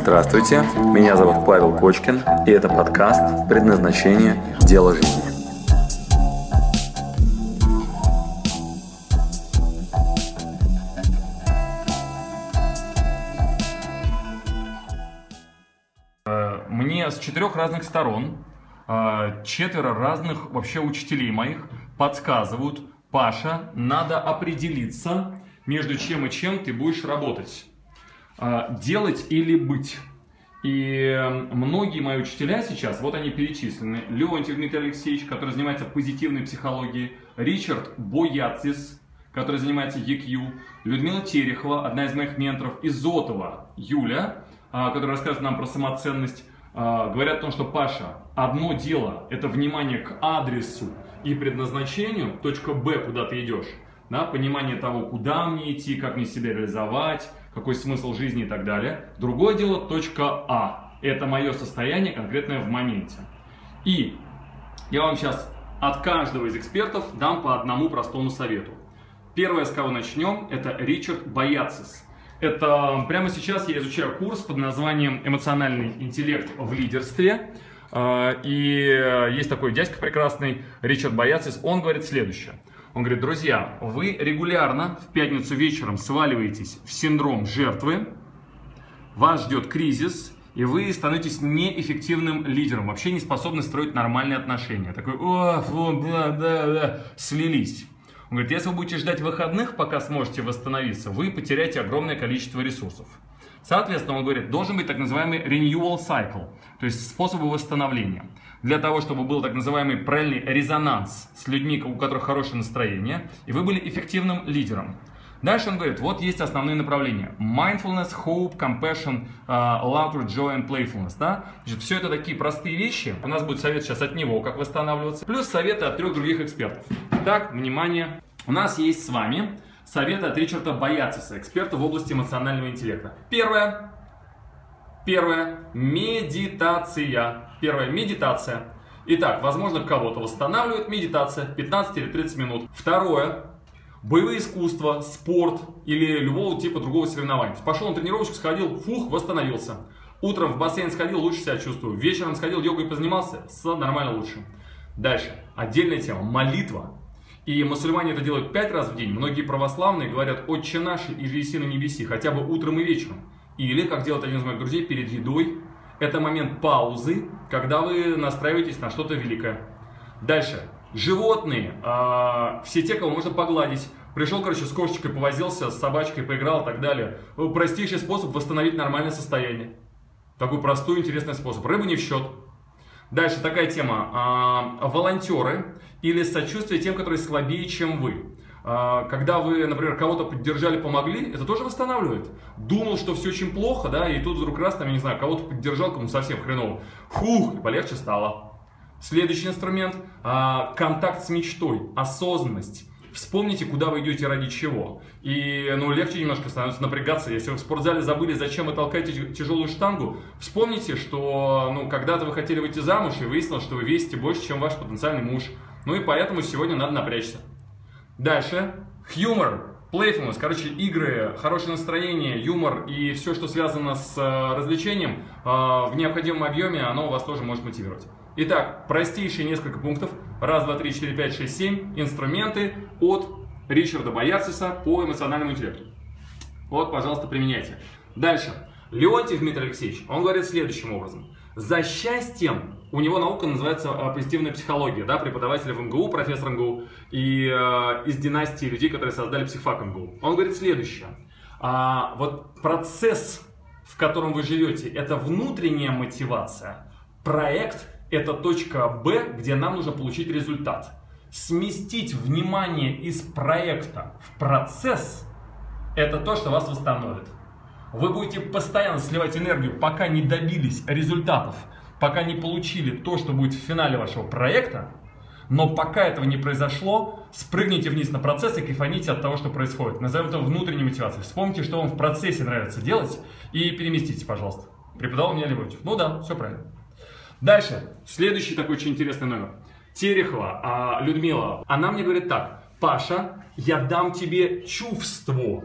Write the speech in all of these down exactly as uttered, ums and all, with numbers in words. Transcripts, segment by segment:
Здравствуйте, меня зовут Павел Кочкин, и это подкаст «Предназначение. Дело жизни». Мне с четырех разных сторон, четверо разных вообще учителей моих подсказывают: Паша, надо определиться, между чем и чем ты будешь работать. Делать или быть. И многие мои учителя сейчас, вот они перечислены: Леонтий Дмитрий Алексеевич, который занимается позитивной психологией, Ричард Бояцис, который занимается и кью, Людмила Терехова, одна из моих менторов, и Зотова Юля, которая рассказывает нам про самоценность. Говорят о том, что, Паша, одно дело – это внимание к адресу и предназначению, точка Б, куда ты идешь, да, понимание того, куда мне идти, как мне себя реализовать, какой смысл жизни и так далее. Другое дело – точка А. Это мое состояние, конкретное в моменте. И я вам сейчас от каждого из экспертов дам по одному простому совету. Первое, с кого начнем, это Ричард Бояцис. Это прямо сейчас я изучаю курс под названием «Эмоциональный интеллект в лидерстве». И есть такой дядька прекрасный, Ричард Бояцис, он говорит следующее. Он говорит: друзья, вы регулярно в пятницу вечером сваливаетесь в синдром жертвы, вас ждет кризис, и вы становитесь неэффективным лидером, вообще не способны строить нормальные отношения. Такой: о, фу, да, да, да, слились. Он говорит: если вы будете ждать выходных, пока сможете восстановиться, вы потеряете огромное количество ресурсов. Соответственно, он говорит, должен быть так называемый renewal cycle, то есть способы восстановления. Для того, чтобы был так называемый правильный резонанс с людьми, у которых хорошее настроение, и вы были эффективным лидером. Дальше он говорит, вот есть основные направления. Mindfulness, hope, compassion, uh, laughter, joy and playfulness. Да? Значит, все это такие простые вещи. У нас будет совет сейчас от него, как восстанавливаться. Плюс советы от трех других экспертов. Итак, внимание, у нас есть с вами советы от Ричарда Бояцеса, эксперта в области эмоционального интеллекта. Первое. Первое. Медитация. Первое. Медитация. Итак, возможно, кого-то восстанавливает медитация пятнадцать или тридцать минут. Второе. Боевые искусства, спорт или любого типа другого соревнования. Пошел на тренировочку, сходил, фух, восстановился. Утром в бассейн сходил, лучше себя чувствую. Вечером сходил, йогой позанимался, нормально лучше. Дальше. Отдельная тема. Молитва. И мусульмане это делают пять раз в день. Многие православные говорят «Отче наши» и «Иже еси на небеси», хотя бы утром и вечером. Или, как делает один из моих друзей, перед едой. Это момент паузы, когда вы настраиваетесь на что-то великое. Дальше. Животные, а, все те, кого можно погладить. Пришел, короче, с кошечкой повозился, с собачкой поиграл и так далее. Простейший способ восстановить нормальное состояние. Такой простой, интересный способ. Рыба не в счет. Дальше такая тема. А, волонтеры или сочувствие тем, которые слабее, чем вы. А, когда вы, например, кого-то поддержали, помогли, это тоже восстанавливает. Думал, что все очень плохо, да, и тут вдруг раз, там, я не знаю, кого-то поддержал, кому совсем хреново. Фух, и полегче стало. Следующий инструмент – контакт с мечтой, осознанность. Вспомните, куда вы идете, ради чего. И ну, легче немножко становится напрягаться. Если вы в спортзале забыли, зачем вы толкаете тяжелую штангу, вспомните, что ну, когда-то вы хотели выйти замуж, и выяснилось, что вы весите больше, чем ваш потенциальный муж. Ну и поэтому сегодня надо напрячься. Дальше – humor, playfulness. Короче, игры, хорошее настроение, юмор и все, что связано с развлечением в необходимом объеме, оно вас тоже может мотивировать. Итак, простейшие несколько пунктов. Раз, два, три, четыре, пять, шесть, семь. Инструменты от Ричарда Бояцеса по эмоциональному интеллекту. Вот, пожалуйста, применяйте. Дальше. Леонтьев Дмитрий Алексеевич, он говорит следующим образом. За счастьем, у него наука называется позитивная психология, да, преподаватель в эм гэ у, профессор эм гэ у, и э, из династии людей, которые создали психфак эм гэ у. Он говорит следующее. А, вот процесс, в котором вы живете, это внутренняя мотивация, проект – это точка Б, где нам нужно получить результат. Сместить внимание из проекта в процесс – это то, что вас восстановит. Вы будете постоянно сливать энергию, пока не добились результатов, пока не получили то, что будет в финале вашего проекта. Но пока этого не произошло, спрыгните вниз на процесс и кайфаните от того, что происходит. Назовем это внутренней мотивацией. Вспомните, что вам в процессе нравится делать, и переместите, пожалуйста. Преподавал меня Леонтьев. Ну да, все правильно. Дальше. Следующий такой очень интересный номер. Терехова Людмила. Она мне говорит так. Паша, я дам тебе чувство.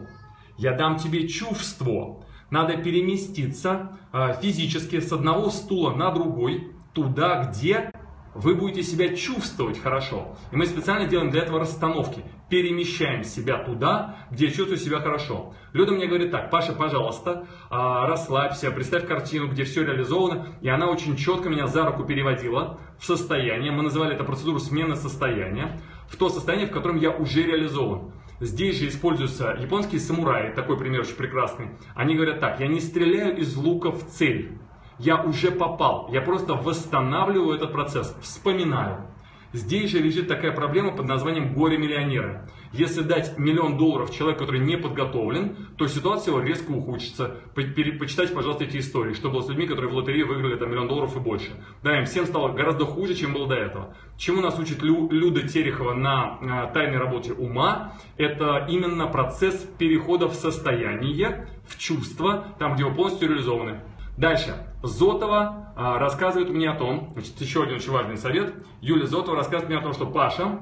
Я дам тебе чувство. надо переместиться физически с одного стула на другой, туда, где вы будете себя чувствовать хорошо. И мы специально делаем для этого расстановки. Перемещаем себя туда, где чувствую себя хорошо. Люда мне говорит так: Паша, пожалуйста, расслабься, представь картину, где все реализовано. И она очень четко меня за руку переводила в состояние, мы называли это процедуру смены состояния, в то состояние, в котором я уже реализован. Здесь же используются японские самураи, такой пример очень прекрасный. Они говорят так: я не стреляю из лука в цель. Я уже попал, я просто восстанавливаю этот процесс, вспоминаю. Здесь же лежит такая проблема под названием горе-миллионера. Если дать миллион долларов человеку, который не подготовлен, то ситуация его резко ухудшится. Почитайте, пожалуйста, эти истории, что было с людьми, которые в лотерею выиграли там, миллион долларов и больше. Да, им всем стало гораздо хуже, чем было до этого. Чему нас учит Лю, Люда Терехова на э, тайной работе ума? Это именно процесс перехода в состояние, в чувство, там, где вы полностью реализованы. Дальше. Зотова а, рассказывает мне о том, значит, еще один очень важный совет. Юлия Зотова рассказывает мне о том, что, Паша,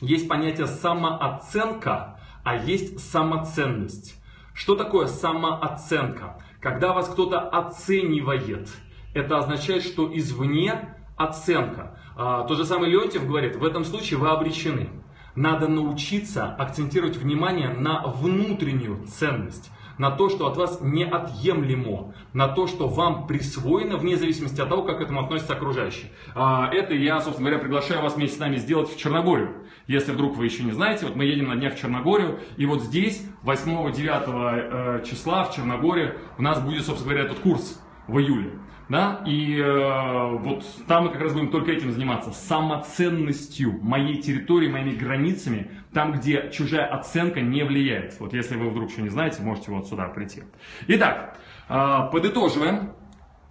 есть понятие самооценка, а есть самоценность. Что такое самооценка? Когда вас кто-то оценивает, это означает, что извне оценка. А, тот же самый Леонтьев говорит, в этом случае вы обречены. Надо научиться акцентировать внимание на внутреннюю ценность. На то, что от вас неотъемлемо, на то, что вам присвоено, вне зависимости от того, как к этому относятся окружающие. Это я, собственно говоря, приглашаю вас вместе с нами сделать в Черногорию. Если вдруг вы еще не знаете, вот мы едем на днях в Черногорию, и вот здесь, восьмого-девятого числа в Черногории, у нас будет, собственно говоря, этот курс в июле. Да? И э, вот там мы как раз будем только этим заниматься, самоценностью моей территории, моими границами, там, где чужая оценка не влияет. Вот если вы вдруг еще не знаете, можете вот сюда прийти. Итак, э, подытоживаем.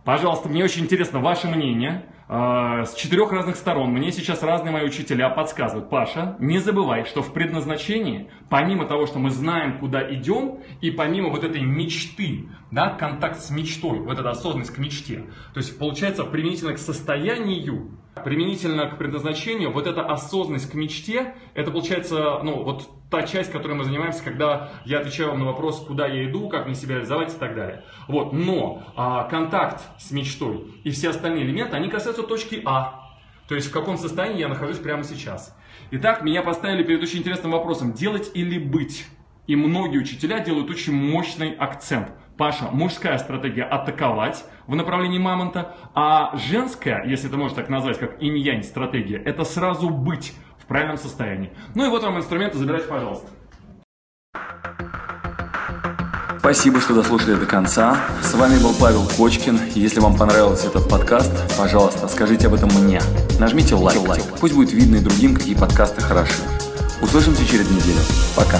Пожалуйста, мне очень интересно ваше мнение. Э, с четырех разных сторон мне сейчас разные мои учителя подсказывают. Паша, не забывай, что в предназначении, помимо того, что мы знаем, куда идем, и помимо вот этой мечты, да, контакт с мечтой, вот эта осознанность к мечте, то есть получается применительно к состоянию, применительно к предназначению, вот эта осознанность к мечте, это получается, ну, вот та часть, которой мы занимаемся, когда я отвечаю вам на вопрос, куда я иду, как мне себя реализовать и так далее. Вот, но а, контакт с мечтой и все остальные элементы, они касаются точки А. То есть в каком состоянии я нахожусь прямо сейчас. Итак, меня поставили перед очень интересным вопросом: делать или быть? И многие учителя делают очень мощный акцент. Паша, мужская стратегия — атаковать в направлении мамонта, а женская, если это можно так назвать, как инь-янь стратегия, это сразу быть в правильном состоянии. Ну и вот вам инструменты, забирайте, пожалуйста. Спасибо, что дослушали до конца. С вами был Павел Кочкин. Если вам понравился этот подкаст, пожалуйста, скажите об этом мне. Нажмите лайк, лайк. Пусть будет видно и другим, какие подкасты хороши. Услышимся через неделю. Пока.